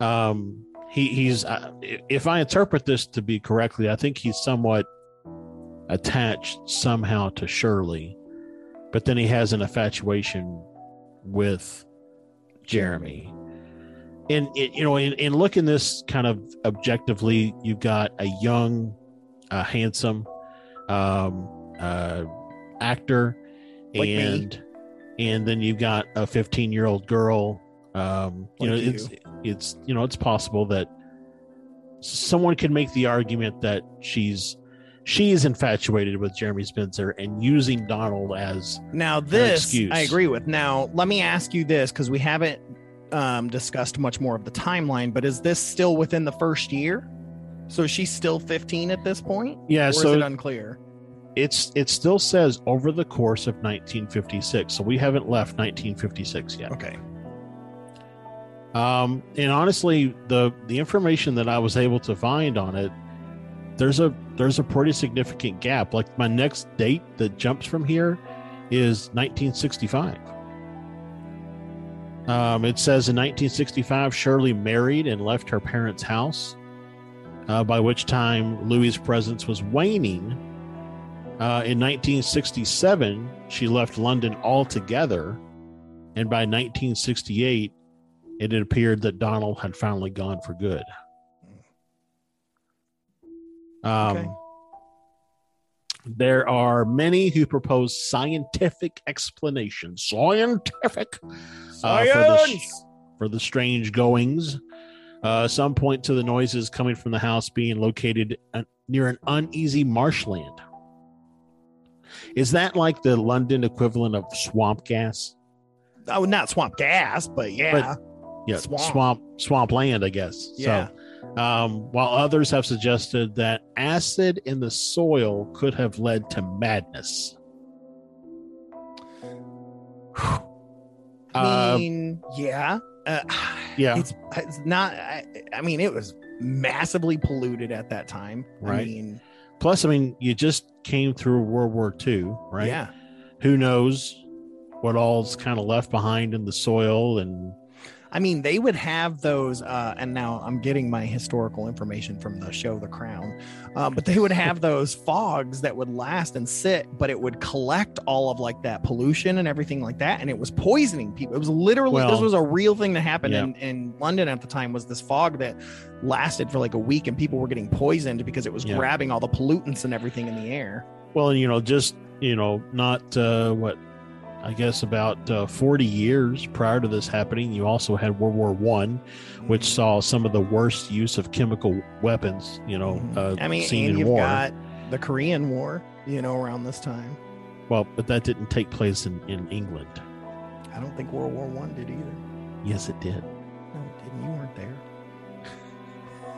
Um, he he's uh, if I interpret this to be correctly, I think he's somewhat attached somehow to Shirley, but then he has an infatuation with Jeremy. And you know, in, in looking this kind of objectively, you've got a young, uh, handsome um, uh, actor, like and me. and then you've got a fifteen-year-old girl. Um, you like know, you. it's it's you know, it's possible that someone could make the argument that she's she's infatuated with Jeremy Spencer and using Donald as now this excuse. I agree with. Now, let me ask you this, because we haven't. Um, discussed much more of the timeline, but is this still within the first year? So is she still fifteen at this point? Yeah, or so is it unclear? It's it still says over the course of nineteen fifty-six, so we haven't left nineteen fifty-six yet. Okay. Um, and honestly, the the information that I was able to find on it, there's a there's a pretty significant gap. Like my next date that jumps from here is nineteen sixty-five. Um, it says in nineteen sixty-five, Shirley married and left her parents' house, uh, by which time Louis's presence was waning. Uh, in nineteen sixty-seven, she left London altogether, and by nineteen sixty-eight, it had appeared that Donald had finally gone for good. Um, okay. There are many who propose scientific explanations, scientific uh, for, the, for the strange goings. Uh, some point to the noises coming from the house being located uh, near an uneasy marshland. Is that like the London equivalent of swamp gas? Oh, not swamp gas, but yeah, but, yeah, swamp. swamp, swamp land, I guess. Yeah. So, um, while others have suggested that acid in the soil could have led to madness. I mean, uh, yeah. Uh, yeah. It's, it's not, I, I mean, it was massively polluted at that time. Right. I mean, plus, I mean, you just came through World War Two, right? Yeah. Who knows what all's kind of left behind in the soil. And I mean, they would have those, uh, and now I'm getting my historical information from the show The Crown, um, but they would have those fogs that would last and sit, but it would collect all of like that pollution and everything like that. And it was poisoning people. It was literally, well, this was a real thing that happened yeah. in, in London at the time, was this fog that lasted for like a week and people were getting poisoned because it was yeah. grabbing all the pollutants and everything in the air. Well, and you know, just, you know, not uh, what, I guess about uh, forty years prior to this happening, you also had World War One, which saw some of the worst use of chemical weapons, you know, uh, I mean, seen and in you've war. Got the Korean War, you know, around this time. Well, but that didn't take place in, in England. I don't think World War One did either. Yes, it did. No, it didn't. You weren't there.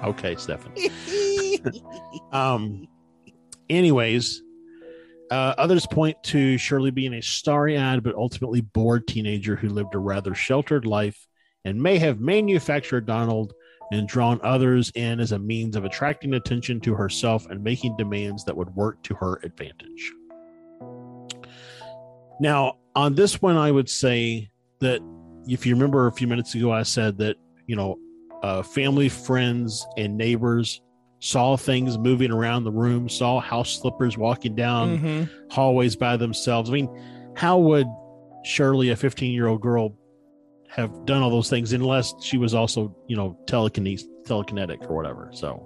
Okay, Stefan. um. Anyways. Uh, others point to Shirley being a starry-eyed but ultimately bored teenager who lived a rather sheltered life and may have manufactured Donald and drawn others in as a means of attracting attention to herself and making demands that would work to her advantage. Now, on this one, I would say that if you remember a few minutes ago, I said that, you know, uh, family, friends, and neighbors saw things moving around the room, saw house slippers walking down mm-hmm. hallways by themselves. I mean, how would Shirley, a fifteen-year-old girl, have done all those things unless she was also, you know, telekinetic, telekinetic or whatever? So,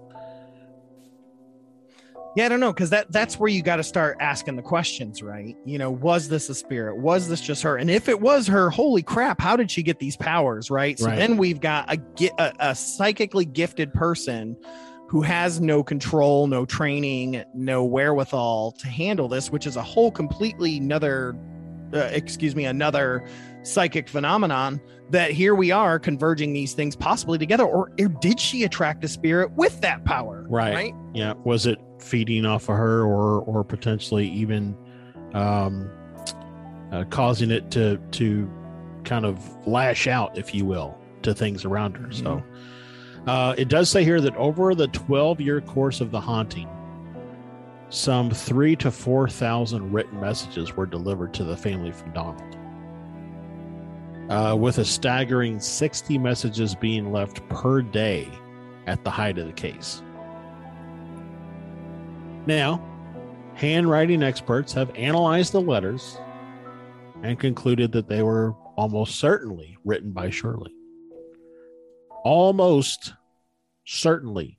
yeah, I don't know, because that that's where you got to start asking the questions, right? You know, was this a spirit? Was this just her? And if it was her, holy crap, how did she get these powers, right? So right. then we've got a, a, a psychically gifted person who has no control, no training, no wherewithal to handle this, which is a whole completely another, uh, excuse me, another psychic phenomenon that here we are converging these things possibly together. Or, or did she attract a spirit with that power? Right. right. Yeah. Was it feeding off of her or, or potentially even um, uh, causing it to, to kind of lash out, if you will, to things around her. Mm-hmm. So, Uh, it does say here that over the twelve-year course of the haunting, some three to four thousand written messages were delivered to the family from Donald, uh, with a staggering sixty messages being left per day at the height of the case. Now, handwriting experts have analyzed the letters and concluded that they were almost certainly written by Shirley. Almost certainly.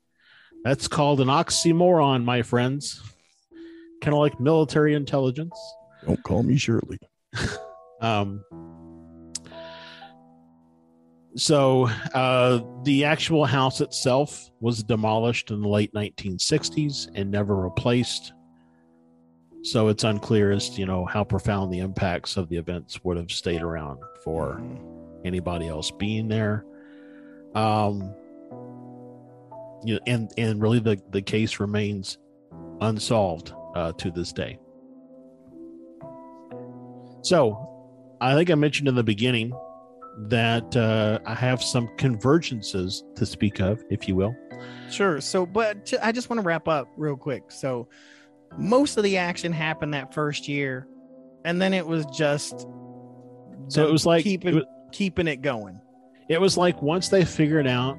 That's called an oxymoron, my friends. Kind of like military intelligence. Don't call me Shirley. um, so uh, the actual house itself was demolished in the late nineteen sixties and never replaced. So it's unclear as to, you know, how profound the impacts of the events would have stayed around for anybody else being there. Um, you know, and, and really the, the case remains unsolved uh, to this day. So I think I mentioned in the beginning that uh, I have some convergences to speak of, if you will. Sure. So, but I just want to wrap up real quick. So most of the action happened that first year, and then it was just, so it was like keeping it, was, keeping it going. It was like once they figured out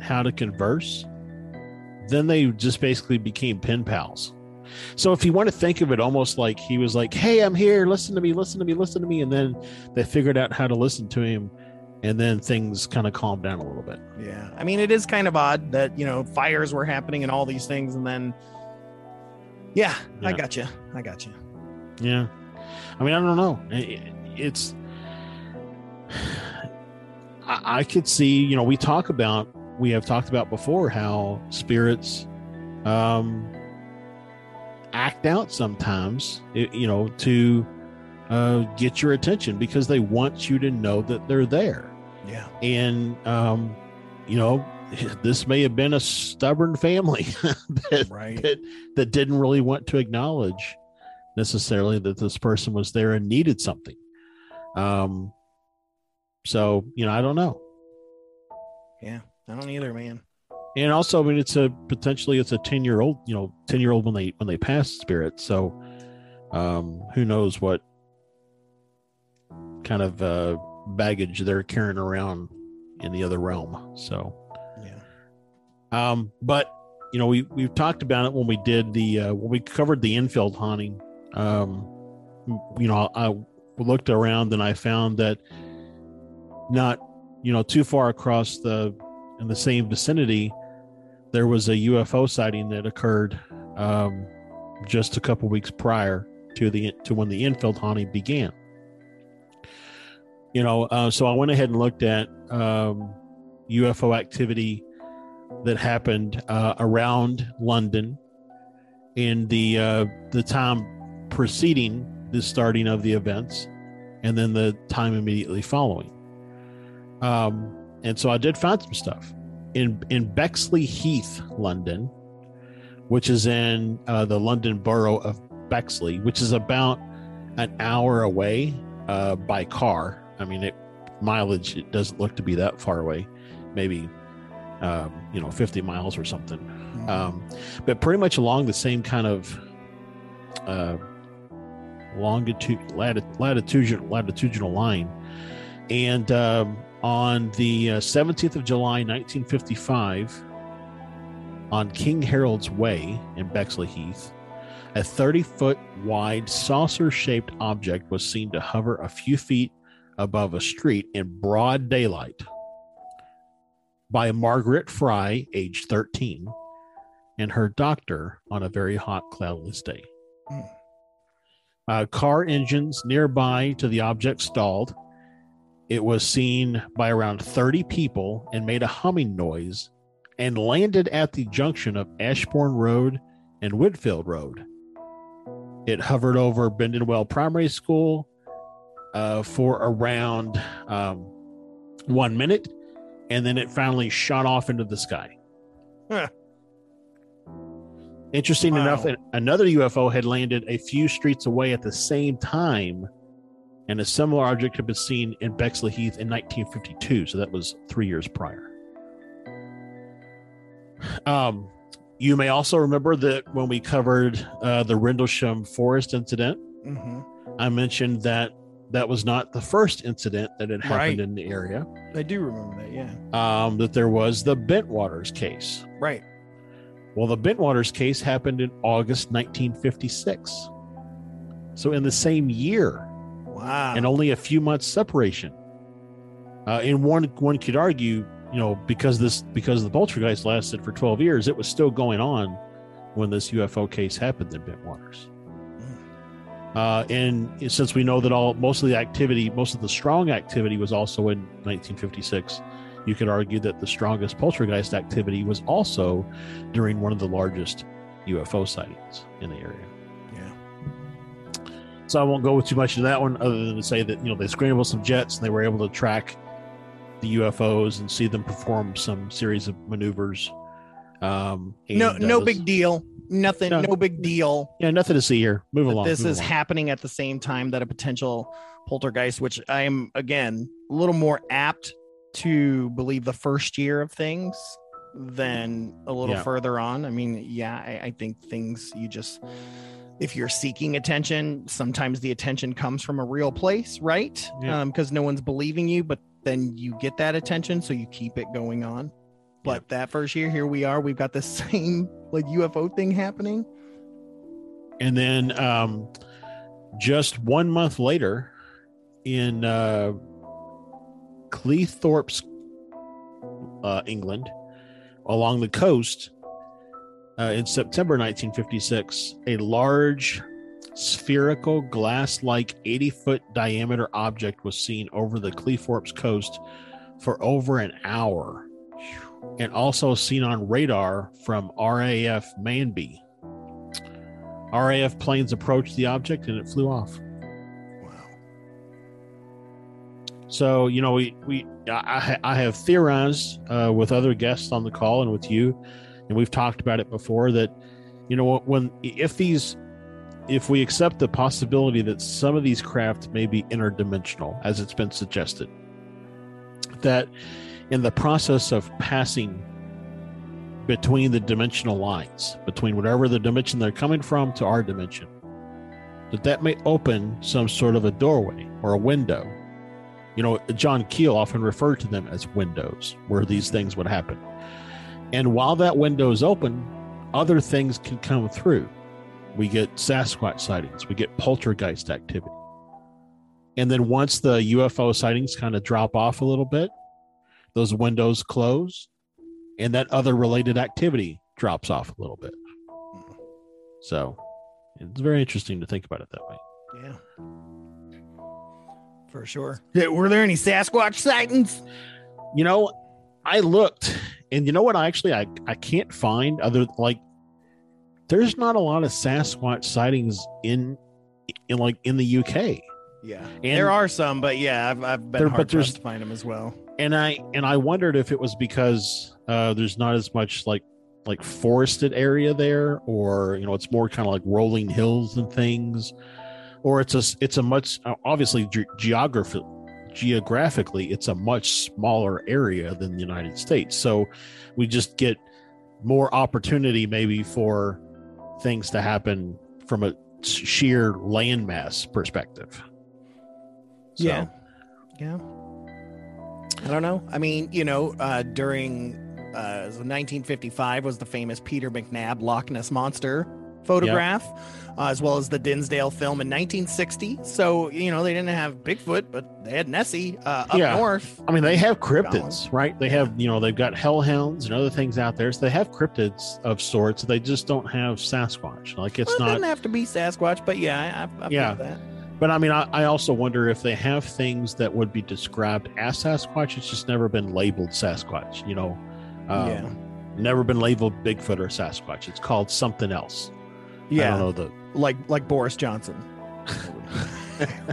how to converse, then they just basically became pen pals. So if you want to think of it almost like he was like, hey, I'm here. Listen to me. Listen to me. Listen to me. And then they figured out how to listen to him. And then things kind of calmed down a little bit. Yeah. I mean, it is kind of odd that, you know, fires were happening and all these things. And then, yeah, yeah. I got you. I got you. Yeah. I mean, I don't know. It's... I could see, you know, we talk about, we have talked about before how spirits um, act out sometimes, you know, to uh, get your attention because they want you to know that they're there. Yeah. And, um, you know, this may have been a stubborn family that, right. that that didn't really want to acknowledge necessarily that this person was there and needed something. Um, so, you know, I don't know. Yeah, I don't either, man. And also, I mean, it's a potentially it's a ten year old, you know, ten year old when they when they pass spirit. So um, who knows what kind of uh, baggage they're carrying around in the other realm. So, yeah. Um, but, you know, we, we've talked about it when we did the uh, when we covered the Enfield haunting. Um, you know, I, I looked around and I found that not, you know, too far across the in the same vicinity, there was a U F O sighting that occurred um, just a couple weeks prior to the to when the Enfield haunting began. You know, uh, so I went ahead and looked at um, U F O activity that happened uh, around London in the uh, the time preceding the starting of the events, and then the time immediately following. Um, and so I did find some stuff in in Bexley Heath, London, which is in uh, the London borough of Bexley, which is about an hour away uh, by car. I mean, it, mileage, it doesn't look to be that far away, maybe, um, you know, fifty miles or something. Mm-hmm. Um, but pretty much along the same kind of uh, longitude, latitude, latitudinal, latitudinal line. And um, on the uh, seventeenth of July, nineteen fifty-five, on King Harold's Way in Bexley Heath, a thirty foot wide saucer shaped object was seen to hover a few feet above a street in broad daylight by Margaret Fry, age thirteen, and her doctor on a very hot, cloudless day. Mm. Uh, car engines nearby to the object stalled. It was seen by around thirty people and made a humming noise and landed at the junction of Ashbourne Road and Whitfield Road. It hovered over Bendenwell Primary School uh, for around um, one minute, and then it finally shot off into the sky. Huh. Interesting wow. enough, another U F O had landed a few streets away at the same time, and a similar object had been seen in Bexley Heath in nineteen fifty-two. So that was three years prior. Um, you may also remember that when we covered uh, the Rendlesham Forest incident, mm-hmm. I mentioned that that was not the first incident that had happened right. in the area. I do remember that, yeah. Um, that there was the Bentwaters case. Right. Well, the Bentwaters case happened in August nineteen fifty-six. So in the same year. Wow. And only a few months separation. Uh, and one one could argue, you know, because this because the poltergeist lasted for twelve years, it was still going on when this U F O case happened in Bentwaters. Mm. Uh, and since we know that all most of the activity, most of the strong activity was also in nineteen fifty-six, you could argue that the strongest poltergeist activity was also during one of the largest U F O sightings in the area. So I won't go with too much of that one other than to say that, you know, they scrambled some jets and they were able to track the U F Os and see them perform some series of maneuvers. Um, no, no big deal. Nothing. No, no big deal. Yeah. Nothing to see here. Move along. This is happening at the same time that a potential poltergeist, which I am, again, a little more apt to believe the first year of things than a little yeah. further on. I mean, yeah, I, I think things you just... If you're seeking attention, sometimes the attention comes from a real place, right? Yeah. Um, because no one's believing you, but then you get that attention, so you keep it going on. But yeah. that first year, here we are. We've got the same like U F O thing happening. And then um, just one month later in uh, Cleethorpes, uh, England, along the coast, Uh, in September nineteen fifty-six, a large spherical glass-like eighty foot diameter object was seen over the Cleethorpes coast for over an hour and also seen on radar from R A F Manby. R A F planes approached the object and it flew off. Wow. So, you know, we, we I, I have theorized uh, with other guests on the call and with you, and we've talked about it before, that, you know, when if these if we accept the possibility that some of these craft may be interdimensional, as it's been suggested, that in the process of passing between the dimensional lines, between whatever the dimension they're coming from to our dimension, that that may open some sort of a doorway or a window. You know, John Keel often referred to them as windows, where these things would happen. And while that window is open, other things can come through. We get Sasquatch sightings, we get poltergeist activity. And then once the U F O sightings kind of drop off a little bit, those windows close and that other related activity drops off a little bit. So it's very interesting to think about it that way. Yeah, for sure. Yeah, were there any Sasquatch sightings? You know, I looked, and you know what? I actually, I, I can't find other, like, there's not a lot of Sasquatch sightings in, in like in the U K. Yeah, and there are some, but yeah, I've, I've been there, hard pressed to find them as well. And I and I wondered if it was because uh, there's not as much like like forested area there, or you know, it's more kind of like rolling hills and things, or it's a it's a much obviously ge- geography geographically it's a much smaller area than the United States, so we just get more opportunity maybe for things to happen from a sheer landmass perspective. So. Yeah. Yeah. I don't know. I mean, you know, uh, during uh, nineteen fifty-five was the famous Peter McNab Loch Ness Monster photograph, yep. uh, as well as the Dinsdale film in nineteen sixty. So, you know, they didn't have Bigfoot, but they had Nessie uh, up yeah. north. I mean, they have cryptids, right? They have, you know, they've got hellhounds and other things out there. So they have cryptids of sorts. They just don't have Sasquatch. Like, it's well, it not. It doesn't have to be Sasquatch, but yeah, I, I yeah. that. But I mean, I, I also wonder if they have things that would be described as Sasquatch. It's just never been labeled Sasquatch, you know, um, yeah. never been labeled Bigfoot or Sasquatch. It's called something else. Yeah. I don't know the like, like Boris Johnson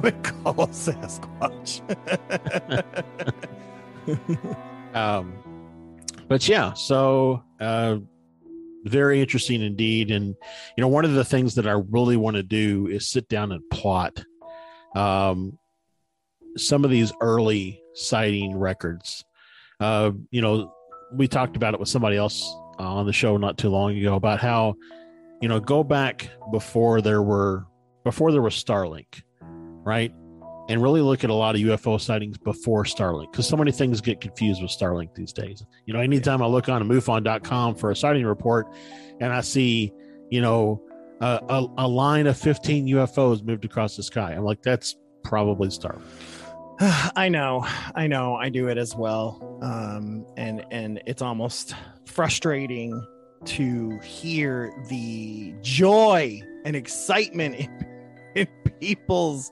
would call it Sasquatch. um, but yeah, so uh, very interesting indeed. And, you know, one of the things that I really want to do is sit down and plot Um, some of these early sighting records. Uh, you know, we talked about it with somebody else on the show not too long ago about how, you know, go back before there were before there was Starlink, right? And really look at a lot of U F O sightings before Starlink, because so many things get confused with Starlink these days. You know, anytime I look on MUFON dot com for a sighting report and I see, you know, Uh, a, a line of fifteen U F Os moved across the sky, I'm like, that's probably Starlink. I know, I know, I do it as well, um, and and it's almost frustrating to hear the joy and excitement in, in people's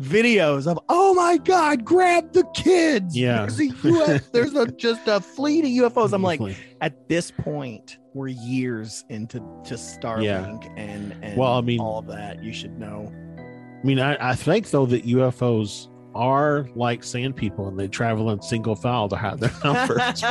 videos of, oh my God, grab the kids! Yeah, there's, a U F O, there's a, just a fleet of U F Os. I'm like, at this point, we're years into to Starlink yeah. and, and well, I mean, all of that. You should know. I mean, I, I think, though, that U F Os are like sand people and they travel in single file to hide their numbers.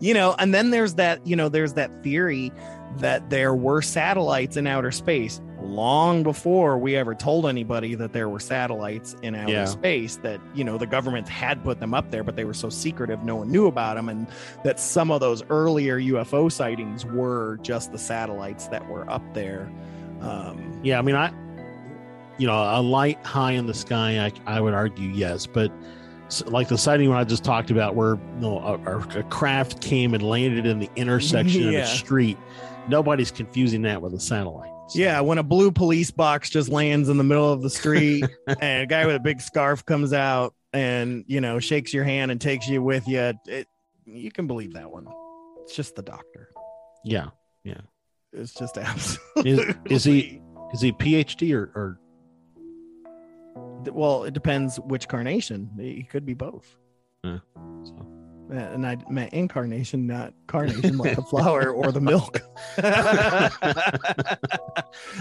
You know, and then there's that, you know, there's that theory that there were satellites in outer space long before we ever told anybody that there were satellites in outer yeah. space, that, you know, the government had put them up there, but they were so secretive, no one knew about them. And that some of those earlier U F O sightings were just the satellites that were up there. Um, yeah. I mean, I, you know, a light high in the sky, I, I would argue, yes. But like the sighting one I just talked about, where, you know, a, a craft came and landed in the intersection yeah. of a street, nobody's confusing that with a satellite. So. Yeah, when a blue police box just lands in the middle of the street and a guy with a big scarf comes out and, you know, shakes your hand and takes you with you, it, you can believe that one. It's just the doctor. Yeah, yeah. It's just absolutely. Is, is he is he PhD or, or? Well, it depends which carnation. He could be both. Yeah, so. And I meant incarnation, not carnation, like the flower or the milk.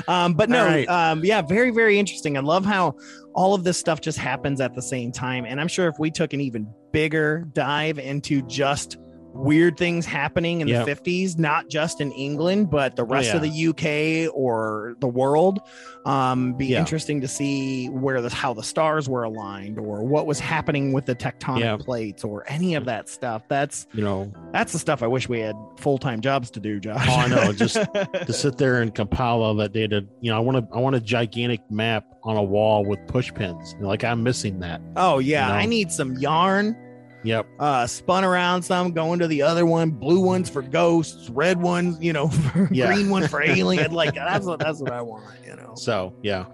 um, but no, right. um, yeah, very, very interesting. I love how all of this stuff just happens at the same time. And I'm sure if we took an even bigger dive into just weird things happening in yep. the fifties, not just in England, but the rest oh, yeah. of the U K or the world. Um, be yeah. interesting to see where the how the stars were aligned or what was happening with the tectonic yeah. plates or any of that stuff. That's you know that's the stuff I wish we had full time jobs to do, Josh. Oh, I know. Just to sit there and compile all that data. You know, I want to I want a gigantic map on a wall with push pins. You know, like I'm missing that. Oh yeah, you know? I need some yarn. Yep. Uh, spun around some, going to the other one. Blue ones for ghosts, red ones, you know, yeah. green one for alien. Like that's what that's what I want, you know. So yeah,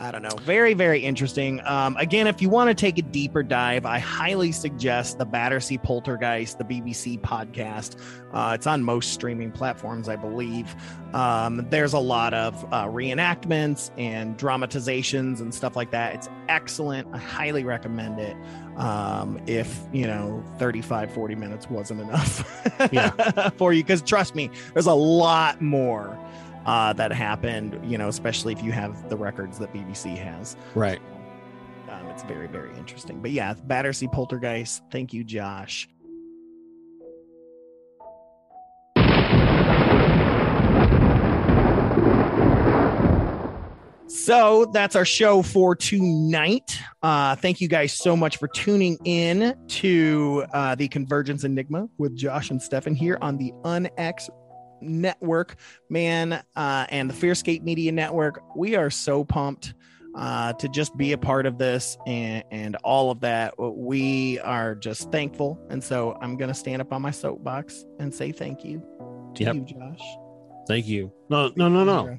I don't know. Very very interesting. Um, again, if you want to take a deeper dive, I highly suggest the Battersea Poltergeist, the B B C podcast. Uh, it's on most streaming platforms, I believe. Um, there's a lot of uh, reenactments and dramatizations and stuff like that. It's excellent. I highly recommend it. Um, if, you know, thirty-five, forty minutes wasn't enough yeah. for you, because trust me, there's a lot more uh, that happened, you know, especially if you have the records that B B C has. Right. Um, it's very, very interesting. But yeah, Battersea Poltergeist. Thank you, Josh. So that's our show for tonight. Uh, thank you guys so much for tuning in to uh, the Convergence Enigma with Josh and Stefan here on the UnX Network, man, uh, and the Fearscape Media Network. We are so pumped uh, to just be a part of this and, and all of that. We are just thankful. And so I'm going to stand up on my soapbox and say thank you to yep. you, Josh. Thank you. No, no, no, no.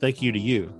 Thank you to you.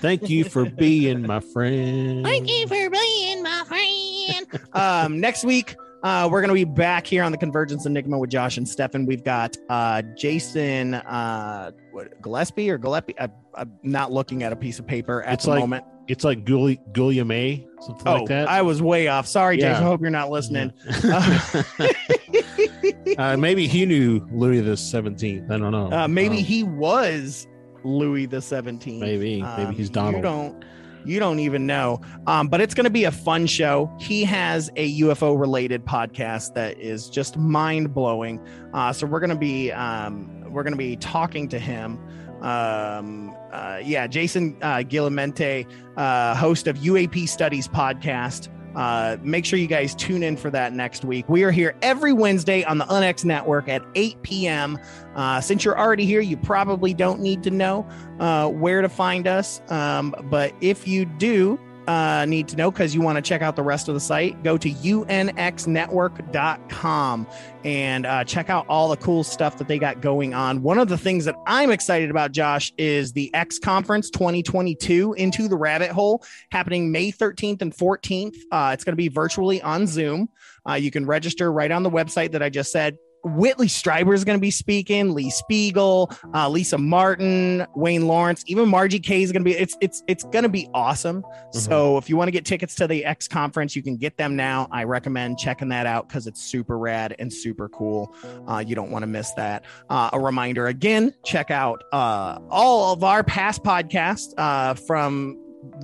Thank you for being my friend. Thank you for being my friend. Um, next week, uh, we're going to be back here on the Convergence Enigma with Josh and Stefan. We've got uh, Jason uh, what, Gillespie or Gillespie. I, I'm not looking at a piece of paper at it's the like, moment. It's like Gulli- Guillaume, something oh, like that. I was way off. Sorry, yeah. Jason. I hope you're not listening. Yeah. Uh, uh, maybe he knew Louis the seventeenth. I don't know. Uh, maybe um, he was Louis the seventeenth. Maybe, maybe um, he's Donald. You don't, you don't even know. Um, but it's going to be a fun show. He has a U F O related podcast that is just mind blowing. Uh, so we're going to be, um, we're going to be talking to him. Um, uh, yeah, Jason uh, Guillamente, uh, host of U A P Studies podcast. Uh, make sure you guys tune in for that next week. We are here every Wednesday on the UnX Network at eight p.m. Uh, since you're already here, you probably don't need to know uh, where to find us. Um, but if you do uh, need to know because you want to check out the rest of the site, go to U N X network dot com and uh, check out all the cool stuff that they got going on. One of the things that I'm excited about, Josh, is the X Conference twenty twenty-two Into the Rabbit Hole happening May thirteenth and fourteenth. Uh, it's going to be virtually on Zoom. Uh, you can register right on the website that I just said. Whitley Strieber is going to be speaking, Lee Spiegel, uh, Lisa Martin, Wayne Lawrence, even Margie Kay is going to be, it's, it's, it's going to be awesome. Mm-hmm. So if you want to get tickets to the X Conference, you can get them now. I recommend checking that out because it's super rad and super cool. Uh, you don't want to miss that. Uh, a reminder again, check out uh, all of our past podcasts uh, from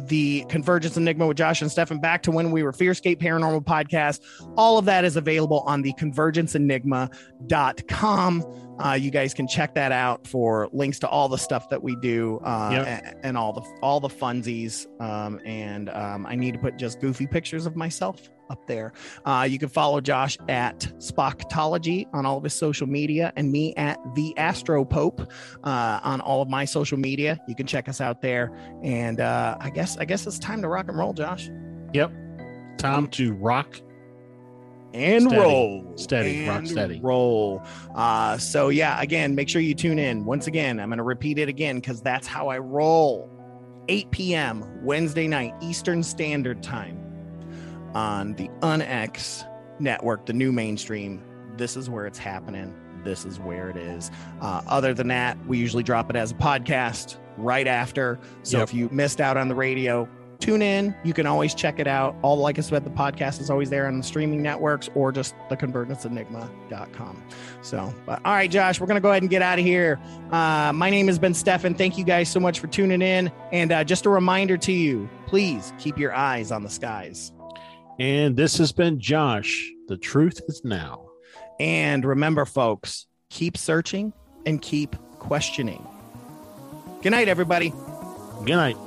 the Convergence Enigma with Josh and Stefan back to when we were Fearscape Paranormal Podcast. All of that is available on the convergence enigma dot com. Uh, you guys can check that out for links to all the stuff that we do uh, yep. and, and all the all the funsies. Um, and um, I need to put just goofy pictures of myself up there. Uh, you can follow Josh at Spocktology on all of his social media and me at The Astro Pope uh, on all of my social media. You can check us out there. And uh, I guess I guess it's time to rock and roll, Josh. Yep. Time um, to rock and steady, roll steady and rock steady roll uh so yeah again make sure you tune in once again. I'm going to repeat it again because that's how I roll. Eight p.m. Wednesday night Eastern Standard Time on the UnX Network, the new mainstream. This is where it's happening. This is where it is. Uh other than that, we usually drop it as a podcast right after, so yep. if you missed out on the radio, tune in. You can always check it out. All Like I Said, the podcast is always there on the streaming networks or just the convergence enigma dot com. So, but, all right, Josh, we're going to go ahead and get out of here. Uh, my name has been Stefan. Thank you guys so much for tuning in. And uh, just a reminder to you, please keep your eyes on the skies. And this has been Josh. The truth is now. And remember, folks, keep searching and keep questioning. Good night, everybody. Good night.